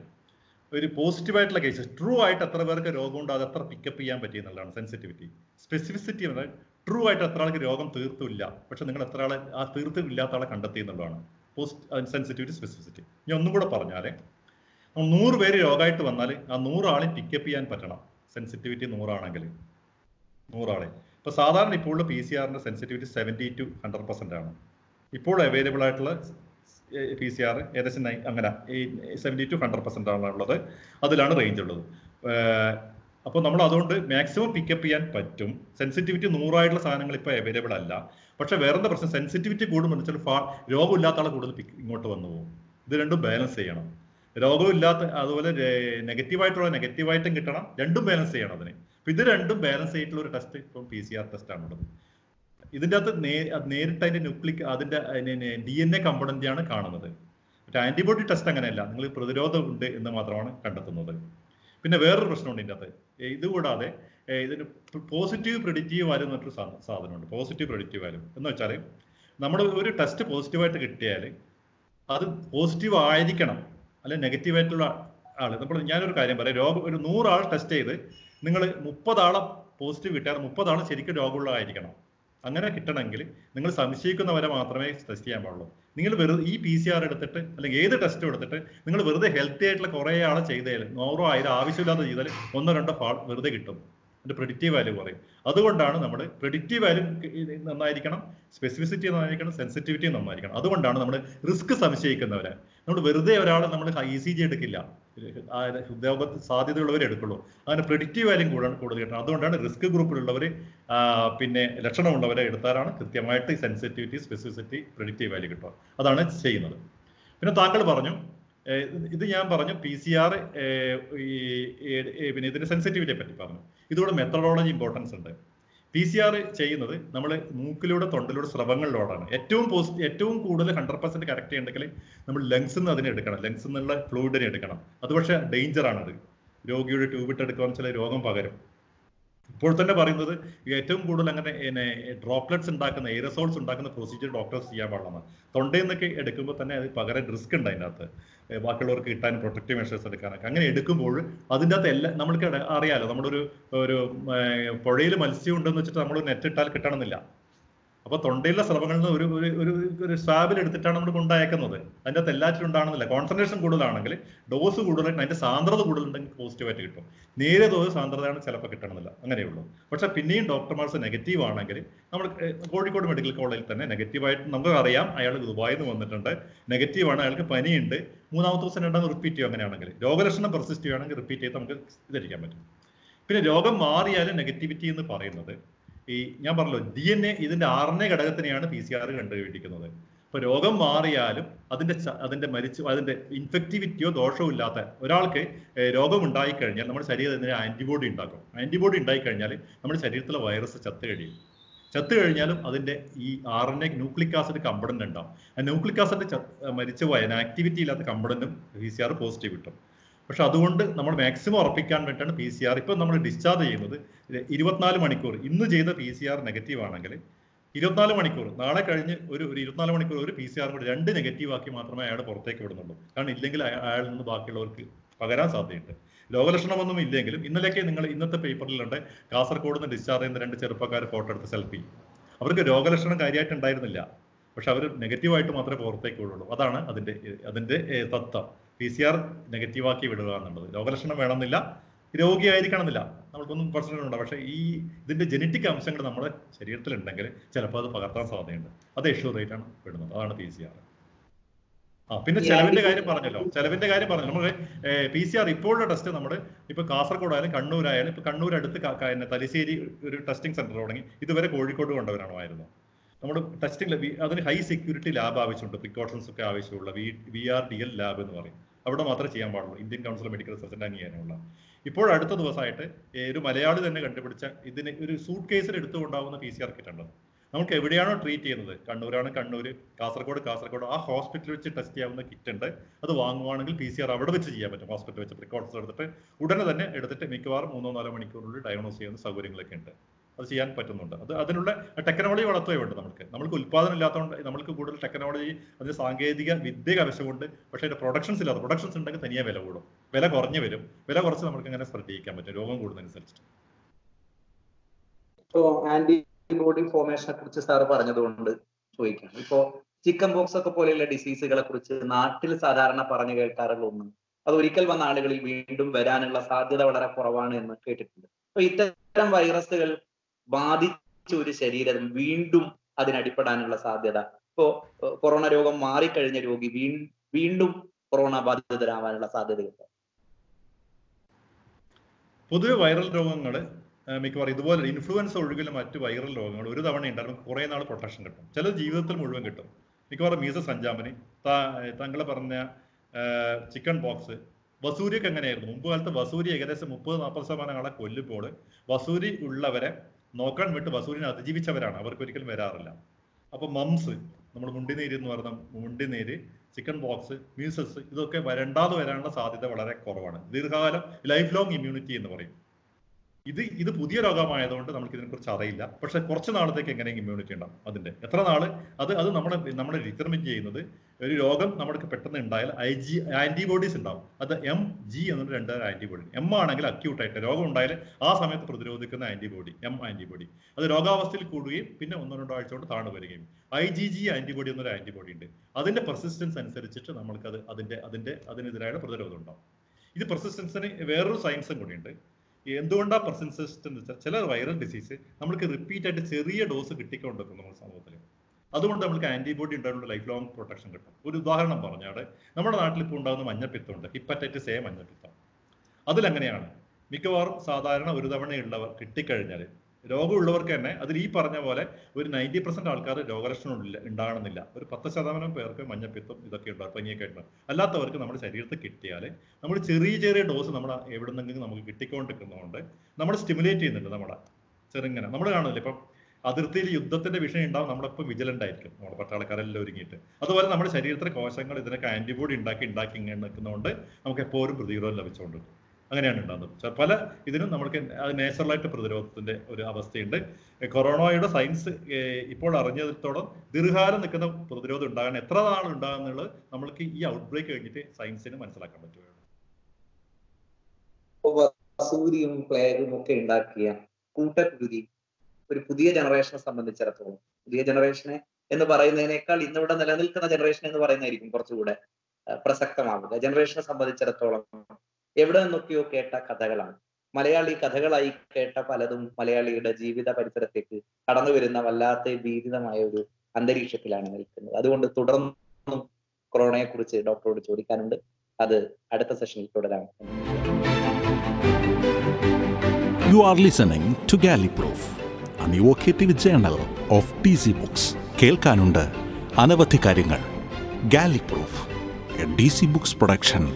ഒരു പോസിറ്റീവായിട്ടുള്ള കേസ് ട്രൂ ആയിട്ട് എത്ര പേർക്ക് രോഗമുണ്ട് അത് എത്ര പിക്കപ്പ് ചെയ്യാൻ പറ്റിയെന്നുള്ളതാണ് സെൻസിറ്റിവിറ്റി. സ്പെസിഫിസിറ്റി എന്ന് പറഞ്ഞാൽ ട്രൂ ആയിട്ട് എത്ര ആൾക്ക് രോഗം തീർത്തില്ല, പക്ഷെ നിങ്ങൾ എത്ര ആളെ ആ തീർത്തില്ലാത്ത ആളെ കണ്ടെത്തി എന്നുള്ളതാണ് പോസ്റ്റ് സെൻസിറ്റിവിറ്റി സ്പെസിഫിസിറ്റി. ഞാൻ ഒന്നും കൂടെ പറഞ്ഞാൽ നൂറ് പേര് രോഗമായിട്ട് വന്നാൽ ആ നൂറാളെ പിക്കപ്പ് ചെയ്യാൻ പറ്റണം. സെൻസിറ്റിവിറ്റി നൂറാണെങ്കിൽ നൂറാളെ. ഇപ്പൊ സാധാരണ ഇപ്പോൾ പി സി ആറിന്റെ sensitivity seventy to hundred percent ആണ്. ഇപ്പോൾ അവൈലബിൾ ആയിട്ടുള്ള പി സി ആർ ഏകദേശം അങ്ങനെ സെവൻറ്റി ടു ഹൺഡ്രഡ് പെർസെന്റ് ആണ് ഉള്ളത്. അതിലാണ് റേഞ്ച് ഉള്ളത്. അപ്പോൾ നമ്മൾ അതുകൊണ്ട് മാക്സിമം പിക്കപ്പ് ചെയ്യാൻ പറ്റും. സെൻസിറ്റിവിറ്റി നൂറായിട്ടുള്ള സാധനങ്ങൾ ഇപ്പോൾ അവൈലബിൾ അല്ല. പക്ഷെ വേറെന്താ പ്രശ്നം, സെൻസിറ്റിവിറ്റി കൂടുമ്പോൾ വെച്ചാൽ ഫാ രോഗമില്ലാത്ത ആൾ കൂടുതൽ ഇങ്ങോട്ട് വന്നു പോകും. ഇത് രണ്ടും ബാലൻസ് ചെയ്യണം. രോഗമില്ലാത്ത അതുപോലെ നെഗറ്റീവായിട്ടുള്ള നെഗറ്റീവായിട്ടും കിട്ടണം. രണ്ടും ബാലൻസ് ചെയ്യണം അതിന്. അപ്പം ഇത് രണ്ടും ബാലൻസ് ആയിട്ടുള്ള ഒരു ടെസ്റ്റ് ഇപ്പം പി സി ആർ ടെസ്റ്റാണുള്ളത്. ഇതിൻ്റെ അകത്ത് നേ നേരിട്ട് അതിൻ്റെ ന്യൂക്ലിക് അതിൻ്റെ ഡി എൻ എ കമ്പോണൻ്റാണ് കാണുന്നത്. മറ്റേ ആൻറ്റിബോഡി ടെസ്റ്റ് അങ്ങനെയല്ല. നിങ്ങൾ പ്രതിരോധം ഉണ്ട് എന്ന് മാത്രമാണ് കണ്ടെത്തുന്നത്. പിന്നെ വേറൊരു പ്രശ്നമുണ്ട് ഇതിൻ്റെ അകത്ത്. ഇതുകൂടാതെ ഇതിന് പോസിറ്റീവ് പ്രെഡിക്റ്റീവ് വാല്യൂ എന്നൊരു സാധനമുണ്ട്. പോസിറ്റീവ് പ്രെഡിക്റ്റീവ് വാല്യൂ എന്ന് വെച്ചാൽ നമ്മൾ ഒരു ടെസ്റ്റ് പോസിറ്റീവായിട്ട് കിട്ടിയാൽ അത് പോസിറ്റീവ് ആയിരിക്കണം, അല്ലെ നെഗറ്റീവായിട്ടുള്ള ആൾ. നമ്മൾ ഞാനൊരു കാര്യം പറയാം, രോഗം ഒരു നൂറാൾ ടെസ്റ്റ് ചെയ്ത് നിങ്ങൾ മുപ്പതാളെ പോസിറ്റീവ് കിട്ടിയാൽ മുപ്പതാൾ ശരിക്കും രോഗമുള്ളതായിരിക്കണം. അങ്ങനെ കിട്ടണമെങ്കിൽ നിങ്ങൾ സംശയിക്കുന്നവരെ മാത്രമേ ടെസ്റ്റ് ചെയ്യാൻ പാടുള്ളൂ. നിങ്ങൾ വെറുതെ ഈ പി സി ആർ എടുത്തിട്ട് അല്ലെങ്കിൽ ഏത് ടെസ്റ്റും എടുത്തിട്ട് നിങ്ങൾ വെറുതെ ഹെൽത്തി ആയിട്ടുള്ള കുറേ ആളെ ചെയ്താൽ നൂറോ ആയിരം ആവശ്യമില്ലാതെ ചെയ്താൽ ഒന്നോ രണ്ടോ ഫാൾ വെറുതെ കിട്ടും. അതിൻ്റെ പ്രെഡിക്റ്റീവ് വാല്യൂ കുറയും. അതുകൊണ്ടാണ് നമ്മൾ പ്രെഡിക്റ്റീവ് വാല്യൂ നന്നായിരിക്കണം, സ്പെസിഫിസിറ്റി നന്നായിരിക്കണം, സെൻസിറ്റിവിറ്റി നന്നായിരിക്കണം. അതുകൊണ്ടാണ് നമ്മൾ റിസ്ക് സംശയിക്കുന്നവരെ നമ്മൾ വെറുതെ ഒരാളെ നമ്മൾ ഇ സി ജി എടുക്കില്ല, ഹൃദ്രോഗത്തിന് സാധ്യതയുള്ളവരെ എടുക്കുള്ളൂ. അങ്ങനെ പ്രെഡിക്റ്റീവ് വാല്യൂ കൂടാണ് കൂടുതൽ കിട്ടണം. അതുകൊണ്ടാണ് റിസ്ക് ഗ്രൂപ്പിലുള്ളവർ പിന്നെ ലക്ഷണമുള്ളവരെ എടുത്താലാണ് കൃത്യമായിട്ട് സെൻസിറ്റിവിറ്റി, സ്പെസിഫിസിറ്റി, പ്രെഡിക്റ്റീവ് വാല്യൂ കിട്ടുക. അതാണ് ചെയ്യുന്നത്. പിന്നെ താങ്കൾ പറഞ്ഞു, ഇത് ഞാൻ പറഞ്ഞു പി സി ആർ, പിന്നെ ഇതിന്റെ സെൻസിറ്റിവിറ്റിയെ പറ്റി പറഞ്ഞു. ഇതോടെ മെത്തഡോളജി ഇമ്പോർട്ടൻസ് ഉണ്ട്. പി സി ആർ ചെയ്യുന്നത് നമ്മൾ മൂക്കിലൂടെ, തൊണ്ടിലൂടെ, സ്രവങ്ങളിലൂടെയാണ്. ഏറ്റവും പോസിറ്റീവ് ഏറ്റവും കൂടുതൽ ഹൺഡ്രഡ് പെർസെന്റ് കറക്റ്റ് ചെയ്യണമെങ്കിൽ നമ്മൾ ലങ്സിൽ നിന്ന് അതിനെ എടുക്കണം, ലങ്സിൽ നിന്നുള്ള ഫ്ലൂയിഡിനെ എടുക്കണം. അത് പക്ഷേ ഡേഞ്ചറാണത്. രോഗിയുടെ ട്യൂബിട്ട് എടുക്കുകയെന്ന് വെച്ചാൽ രോഗം പകരും. ഇപ്പോൾ തന്നെ പറയുന്നത് ഏറ്റവും കൂടുതൽ അങ്ങനെ പിന്നെ ഡ്രോപ്ലെറ്റ്സ് ഉണ്ടാക്കുന്ന എയറസോൾസ് ഉണ്ടാക്കുന്ന പ്രൊസീജിയർ ഡോക്ടേഴ്സ് ചെയ്യാൻ പാടില്ലെന്ന്. തൊണ്ടയിൽ നിന്നൊക്കെ എടുക്കുമ്പോൾ തന്നെ അത് പകരം റിസ്ക് ഉണ്ട് അതിൻ്റെ അകത്ത്, ബാക്കിയുള്ളവർക്ക് കിട്ടാനും പ്രൊട്ടക്റ്റീവ് മെഷേഴ്സ് എടുക്കാനൊക്കെ. അങ്ങനെ എടുക്കുമ്പോൾ അതിൻ്റെ അകത്ത് എല്ലാം നമ്മൾക്ക് അറിയാലോ, നമ്മുടെ ഒരു ഒരു പുഴയിൽ മത്സ്യം ഉണ്ടെന്ന് വെച്ചിട്ട് നമ്മൾ നെറ്റ് ഇട്ടാൽ കിട്ടണമെന്നില്ല. അപ്പൊ തൊണ്ടയിലെ സ്രവങ്ങളിൽ നിന്ന് ഒരു ഒരു ഒരു സ്വാബിൽ എടുത്തിട്ടാണ് നമ്മൾ കൊണ്ടയക്കുന്നത്. അതിൻ്റെ അകത്ത് എല്ലാറ്റിലും ഉണ്ടാകണമെന്നില്ല. കോൺസെൻട്രേഷൻ കൂടുതലാണെങ്കിൽ, ഡോസ് കൂടുതലായിട്ട് അതിന്റെ സാന്ദ്രത കൂടുതലുണ്ടെങ്കിൽ പോസിറ്റീവായിട്ട് കിട്ടും. നേരെ തോത് സാന്ദ്രതയാണ് ചിലപ്പോൾ കിട്ടണമെന്നില്ല, അങ്ങനെയുള്ളൂ. പക്ഷെ പിന്നെയും ഡോക്ടർമാർസ് നെഗറ്റീവ് ആണെങ്കിൽ, നമ്മൾ കോഴിക്കോട് മെഡിക്കൽ കോളേജിൽ തന്നെ നെഗറ്റീവായിട്ട് നമുക്കറിയാം, അയാൾ ദുബായിൽ നിന്ന് വന്നിട്ടുണ്ട്, നെഗറ്റീവാണ്, അയാൾക്ക് പനിയുണ്ട്, മൂന്നാമത്തെ ദിവസം രണ്ടാമത് റിപ്പീറ്റ് ചെയ്യും. അങ്ങനെയാണെങ്കിൽ രോഗലക്ഷണം പെർസിസ്റ്റ് ചെയ്യുകയാണെങ്കിൽ റിപ്പീറ്റ് ചെയ്ത് നമുക്ക് ഇതെടുക്കാൻ പറ്റും. പിന്നെ രോഗം മാറിയാലും നെഗറ്റിവിറ്റി എന്ന് പറയുന്നത് ഈ ഞാൻ പറഞ്ഞല്ലോ, ഡി എൻ എ ഇതിന്റെ ആർ എൻ എ ഘടകത്തിനെയാണ് പി സി ആർ കണ്ടുപിടിക്കുന്നത്. അപ്പൊ രോഗം മാറിയാലും അതിന്റെ അതിന്റെ മരിച്ചു അതിന്റെ ഇൻഫെക്റ്റിവിറ്റിയോ ദോഷവും ഇല്ലാത്ത ഒരാൾക്ക് രോഗം ഉണ്ടായിക്കഴിഞ്ഞാൽ നമ്മുടെ ശരീരം ഇതിന് ആന്റിബോഡി ഉണ്ടാക്കും. ആന്റിബോഡി ഉണ്ടായിക്കഴിഞ്ഞാൽ നമ്മുടെ ശരീരത്തിലെ വൈറസ് ചത്ത് കഴിയും. ചത്ത് കഴിഞ്ഞാലും അതിന്റെ ഈ R N A nucleic acid component ഉണ്ടാവും. ആ ന്യൂക്ലിക് ആസിഡ് മരിച്ച പോയാൽ ആക്ടിവിറ്റി ഇല്ലാത്ത കമ്പണന്റും പി സി ആർ പോസിറ്റീവ് കിട്ടും. പക്ഷെ അതുകൊണ്ട് നമ്മൾ മാക്സിമം ഉറപ്പിക്കാൻ വേണ്ടിയിട്ടാണ് പി സി ആർ ഇപ്പം നമ്മൾ ഡിസ്ചാർജ് ചെയ്യുന്നത്. ഇരുപത്തിനാല് മണിക്കൂർ ഇന്ന് ചെയ്ത പി സി ആർ നെഗറ്റീവ് ആണെങ്കിൽ ഇരുപത്തിനാല് മണിക്കൂർ നാളെ കഴിഞ്ഞ് ഒരു ഒരു ഇരുപത്തിനാല് മണിക്കൂർ ഒരു പി സി ആർ കൂടി രണ്ട് നെഗറ്റീവ് ആക്കി മാത്രമേ അയാൾ പുറത്തേക്ക് വിടുന്നുള്ളൂ. കാരണം ഇല്ലെങ്കിൽ അയാളിൽ നിന്ന് ബാക്കിയുള്ളവർക്ക് പകരാൻ സാധ്യതയുണ്ട്. രോഗലക്ഷണമൊന്നും ഇല്ലെങ്കിലും ഇന്നലെയൊക്കെ നിങ്ങൾ ഇന്നത്തെ പേപ്പറിലുണ്ട്, കാസർഗോഡ് നിന്ന് ഡിസ്ചാർജ് ചെയ്യുന്ന രണ്ട് ചെറുപ്പക്കാർ ഫോട്ടോ എടുത്ത് സെൽഫി. അവർക്ക് രോഗലക്ഷണം കാര്യമായിട്ട് ഉണ്ടായിരുന്നില്ല, പക്ഷെ അവർ നെഗറ്റീവായിട്ട് മാത്രമേ പുറത്തേക്ക് വിടുള്ളൂ. അതാണ് അതിൻ്റെ അതിൻ്റെ തത്വം. പി സി ആർ നെഗറ്റീവാക്കി വിടുക എന്നുള്ളത്. രോഗലക്ഷണം വേണമെന്നില്ല, രോഗിയായിരിക്കണമെന്നില്ല, നമ്മൾക്കൊന്നും പ്രശ്നം ഉണ്ടാവും. പക്ഷേ ഈ ഇതിന്റെ ജനറ്റിക് അംശങ്ങൾ നമ്മുടെ ശരീരത്തിലുണ്ടെങ്കിൽ ചിലപ്പോൾ അത് പകർത്താൻ സാധ്യതയുണ്ട്. അത് എഷ്യൂർ ആയിട്ടാണ് വിടുന്നത്. അതാണ് പി സി ആർ. ആ പിന്നെ ചെലവിന്റെ കാര്യം പറഞ്ഞല്ലോ ചെലവിന്റെ കാര്യം പറഞ്ഞു നമ്മൾ പി സി ആർ ഇപ്പോഴുള്ള ടെസ്റ്റ് നമ്മൾ ഇപ്പൊ കാസർഗോഡ് ആയാലും കണ്ണൂരായാലും, ഇപ്പൊ കണ്ണൂർ അടുത്ത് തലശ്ശേരി ഒരു ടെസ്റ്റിംഗ് സെന്റർ തുടങ്ങി. ഇതുവരെ കോഴിക്കോട് കൊണ്ടുവരാണമായിരുന്നു. നമ്മൾ ടെസ്റ്റിംഗ് അതിന് ഹൈ സെക്യൂരിറ്റി ലാബ് ആവശ്യമുണ്ട്, പ്രിക്കോഷൻസ് ഒക്കെ ആവശ്യമുള്ള V V R D L lab എന്ന് പറയും. അവിടെ മാത്രമേ ചെയ്യാൻ പാടുള്ളൂ, ഇന്ത്യൻ കൗൺസിൽ മെഡിക്കൽ റിസർച്ചിൻ്റെ അംഗീകാരമുള്ള. ഇപ്പോൾ അടുത്ത ദിവസമായിട്ട് ഒരു മലയാളി തന്നെ കണ്ടുപിടിച്ച ഇതിന് ഒരു സൂട്ട് കേസിൽ എടുത്തുകൊണ്ടാവുന്ന പി സി ആർ കിറ്റ് ഉണ്ടത്. നമുക്ക് എവിടെയാണോ ട്രീറ്റ് ചെയ്യുന്നത്, കണ്ണൂരാണ് കണ്ണൂർ, കാസർഗോഡ് കാസർഗോഡ്, ആ ഹോസ്പിറ്റൽ വെച്ച് ടെസ്റ്റ് ചെയ്യാവുന്ന കിറ്റ് ഉണ്ട്. അത് വാങ്ങുവാണെങ്കിൽ പി സി ആർ അവിടെ വെച്ച് ചെയ്യാൻ പറ്റും. ഹോസ്പിറ്റൽ വെച്ച് പ്രിക്കോഷൻസ് എടുത്തിട്ട് ഉടനെ തന്നെ എടുത്തിട്ട് മിക്കവാറും മൂന്നോ നാലോ മണിക്കൂറിനുള്ളിൽ ഡയഗ്നോസ് ചെയ്യുന്ന സൗകര്യങ്ങളൊക്കെ ഉണ്ട്. അത് ചെയ്യാൻ പറ്റുന്നുണ്ട്. അത് അതിനുള്ള ടെക്നോളജി വളർത്തുകയേ വേണ്ട. നമുക്ക് നമ്മൾക്ക് ഉൽപ്പാദനം ഇല്ലാത്തതുകൊണ്ട് നമ്മൾക്ക് കൂടുതൽ ടെക്നോളജി അതിന് സാങ്കേതിക വിദ്യ ആവശ്യമുണ്ട്. പക്ഷേ അതിന്റെ പ്രൊഡക്ഷൻസ് ഇല്ലാത്ത പ്രൊഡക്ഷൻസ് ഉണ്ടെങ്കിൽ തനിയെ വില കൂടും, വില കുറഞ്ഞു വരും. വില കുറച്ച് നമുക്ക് അങ്ങനെ ശ്രദ്ധിക്കാൻ പറ്റും രോഗം കൂടുന്നതനുസരിച്ച്. ഇപ്പോൾ ആന്റിബോഡി ഫോർമേഷനെ കുറിച്ച് സാർ പറഞ്ഞതുകൊണ്ട് ചോദിക്കാം, ഇപ്പോൾ ചിക്കൻ ബോക്സ് ഒക്കെ പോലെയുള്ള ഡിസീസുകളെ കുറിച്ച് നാട്ടിൽ സാധാരണ പറഞ്ഞു കേൾക്കാറുള്ള ഒന്ന്, അത് ഒരിക്കൽ വന്ന ആളുകളിൽ വീണ്ടും വരാനുള്ള സാധ്യത വളരെ കുറവാണ് എന്ന് കേട്ടിട്ടുണ്ട്. അപ്പൊ ഇത്തരം വൈറസുകൾ ബാധിച്ച ഒരു ശരീരം വീണ്ടും അതിനടിപ്പെടാനുള്ള സാധ്യത, ഇപ്പോ കൊറോണ രോഗം മാറിക്കഴിഞ്ഞ രോഗി വീ വീണ്ടും കൊറോണ ബാധിതരാവാനുള്ള സാധ്യതയുണ്ട്. പൊതുവെ വൈറൽ രോഗങ്ങൾ മിക്കവാറും ഇതുപോലെ ഇൻഫ്ലുവൻസ ഒഴികെ മറ്റ് വൈറൽ രോഗങ്ങൾ ഒരു തവണ ഉണ്ടാകും, കുറെ നാൾ പ്രൊട്ടക്ഷൻ കിട്ടും, ചില ജീവിതത്തിൽ മുഴുവൻ കിട്ടും. മിക്കവാറും മീസസ് സഞ്ചാമനി, താങ്കൾ പറഞ്ഞ ചിക്കൻ പോക്സ്, വസൂരിയൊക്കെ എങ്ങനെയായിരുന്നു? മുമ്പ് കാലത്ത് വസൂരി ഏകദേശം മുപ്പത് നാൽപ്പത് ശതമാനം ആളെ കൊല്ലുമ്പോൾ വസൂരി ഉള്ളവരെ നോക്കാൻ വിട്ട് വസൂരിനെ അതിജീവിച്ചവരാണ്, അവർക്ക് ഒരിക്കലും വരാറില്ല. അപ്പൊ മംസ്, നമ്മൾ മുണ്ടിനീര് എന്ന് പറഞ്ഞ മുണ്ടിനീര്, ചിക്കൻ പോക്സ്, മീസൽസ്, ഇതൊക്കെ വരണ്ടാതെ വരാനുള്ള സാധ്യത വളരെ കുറവാണ്. ദീർഘകാലം ലൈഫ് ലോങ് ഇമ്മ്യൂണിറ്റി എന്ന് പറയും. ഇത് ഇത് പുതിയ രോഗമായതുകൊണ്ട് നമുക്ക് ഇതിനെക്കുറിച്ച് അറിയില്ല. പക്ഷെ കുറച്ച് നാളത്തേക്ക് എങ്ങനെയും ഇമ്മ്യൂണിറ്റി ഉണ്ടാവും. അതിന്റെ എത്ര നാള് അത് അത് നമ്മളെ നമ്മളെ ഡിറ്റർമിറ്റ് ചെയ്യുന്നത് ഒരു രോഗം നമ്മൾക്ക് പെട്ടെന്ന് ഉണ്ടായാൽ ഐ ജി ആന്റിബോഡീസ് ഉണ്ടാവും. അത് എം ജി എന്നുള്ള രണ്ട് ആന്റിബോഡി. എം ആണെങ്കിൽ അക്യൂട്ടായിട്ട് രോഗം ഉണ്ടായാൽ ആ സമയത്ത് പ്രതിരോധിക്കുന്ന ആന്റിബോഡി എം ആന്റിബോഡി. അത് രോഗാവസ്ഥയിൽ കൂടുകയും പിന്നെ ഒന്നോ രണ്ടോ ആഴ്ച കൊണ്ട് താണു വരികയും. ഐ ജി ജി ആന്റിബോഡി എന്നൊരു ആന്റിബോഡി ഉണ്ട്. അതിന്റെ പെർസിസ്റ്റൻസ് അനുസരിച്ചിട്ട് നമ്മൾക്കത് അതിന്റെ അതിന്റെ അതിനെതിരായ പ്രതിരോധം ഉണ്ടാവും. ഇത് പെർസിസ്റ്റൻസിന് വേറൊരു സയൻസും കൂടിയുണ്ട്. എന്തുകൊണ്ടാ പെർസിസ്റ്റൻസ് എന്ന് വെച്ചാൽ ചില വൈറൽ ഡിസീസ് നമ്മൾക്ക് റിപ്പീറ്റ് ആയിട്ട് ചെറിയ ഡോസ് കിട്ടിക്കൊണ്ടിരിക്കും നമ്മുടെ സമൂഹത്തിൽ. അതുകൊണ്ട് നമുക്ക് ആന്റിബോഡി ഉണ്ടായിട്ടുള്ള ലൈഫ് ലോങ് പ്രൊട്ടക്ഷൻ കിട്ടും. ഒരു ഉദാഹരണം പറഞ്ഞാൽ നമ്മുടെ നാട്ടിൽ ഇപ്പോൾ ഉണ്ടാകുന്ന മഞ്ഞപ്പിത്തമുണ്ട്, ഹിപ്പറ്റൈറ്റിസ് എ മഞ്ഞപ്പിത്തം. അതിലെങ്ങനെയാണ് മിക്കവാറും സാധാരണ ഒരു തവണയുള്ളവർ കിട്ടിക്കഴിഞ്ഞാൽ രോഗമുള്ളവർക്ക് തന്നെ അതിൽ ഈ പറഞ്ഞ പോലെ ഒരു നയൻറ്റി പെർസെന്റ് ആൾക്കാർ രോഗലക്ഷണം ഉണ്ടാകണമെന്നില്ല. ഒരു പത്ത് ശതമാനം പേർക്ക് മഞ്ഞപ്പിത്തം ഇതൊക്കെ ഉണ്ടാകും, പനിയൊക്കെ ഉണ്ടാകും. അല്ലാത്തവർക്ക് നമ്മുടെ ശരീരത്തിൽ കിട്ടിയാൽ നമ്മൾ ചെറിയ ചെറിയ ഡോസ് നമ്മൾ എവിടെ നിന്നെങ്കിലും നമുക്ക് കിട്ടിക്കൊണ്ടിരിക്കുന്നതുകൊണ്ട് നമ്മൾ സ്റ്റിമുലേറ്റ് ചെയ്യുന്നുണ്ട്. നമ്മുടെ ചെറുങ്ങനെ നമ്മൾ കാണുന്നില്ല, ഇപ്പം അതിർത്തിയിൽ യുദ്ധത്തിന്റെ വിഷയം ഉണ്ടാവും, നമ്മളിപ്പോൾ വിജിലന്റ് ആയിരിക്കും, നമ്മുടെ പട്ടാളക്കാരെല്ലാം ഒരുങ്ങിയിട്ട്. അതുപോലെ നമ്മുടെ ശരീരത്തിലെ കോശങ്ങൾ ഇതിനൊക്കെ ആന്റിബോഡി ഉണ്ടാക്കി ഉണ്ടാക്കി ഇങ്ങനെ നിൽക്കുന്നതുകൊണ്ട് നമുക്ക് എപ്പോഴും പ്രതിരോധം ലഭിച്ചുകൊണ്ടിരിക്കും. അങ്ങനെയാണ് ഉണ്ടാകുന്നത്. പല ഇതിനും നമ്മൾക്ക് നാച്ചുറലായിട്ട് പ്രതിരോധത്തിന്റെ ഒരു അവസ്ഥയുണ്ട്. കൊറോണയുടെ സയൻസ് ഇപ്പോൾ അറിഞ്ഞതിടത്തോളം ദീർഘകാലം നിൽക്കുന്ന പ്രതിരോധം ഉണ്ടാകാൻ എത്ര നാൾ ഉണ്ടാകുന്നുള്ളത് നമ്മൾക്ക് ഈ ഔട്ട് ബ്രേക്ക് കഴിഞ്ഞിട്ട് സയൻസിന് മനസ്സിലാക്കാൻ പറ്റുകയാണ്. സൂര്യയും പ്ലേഗും ഒക്കെ ഉണ്ടാക്കിയ കൂട്ടക്കുരുതി ഒരു പുതിയ ജനറേഷനെ സംബന്ധിച്ചിടത്തോളം, പുതിയ ജനറേഷനെ എന്ന് പറയുന്നതിനേക്കാൾ ഇന്നിവിടെ നിലനിൽക്കുന്ന ജനറേഷൻ എന്ന് പറയുന്നതായിരിക്കും കുറച്ചുകൂടെ പ്രസക്തമാവുക. ജനറേഷനെ സംബന്ധിച്ചിടത്തോളം എവിടെ നിന്നൊക്കെയോ കേട്ട കഥകളാണ്. മലയാളി കഥകളായി കേട്ട പലതും മലയാളിയുടെ ജീവിത പരിസരത്തേക്ക് കടന്നു വരുന്ന വല്ലാത്ത ഭീതിതമായ ഒരു അന്തരീക്ഷത്തിലാണ് നിൽക്കുന്നത്. അതുകൊണ്ട് തുടർന്നും കൊറോണയെ കുറിച്ച് ഡോക്ടറോട് ചോദിക്കാനുണ്ട്. അത് അടുത്ത സെഷനിൽ തുടരാം. You are listening to Galliproof, an evocative journal of D C Books. കേൾക്കാനുണ്ട് അനവധി കാര്യങ്ങൾ. Galliproof, a D C Books production.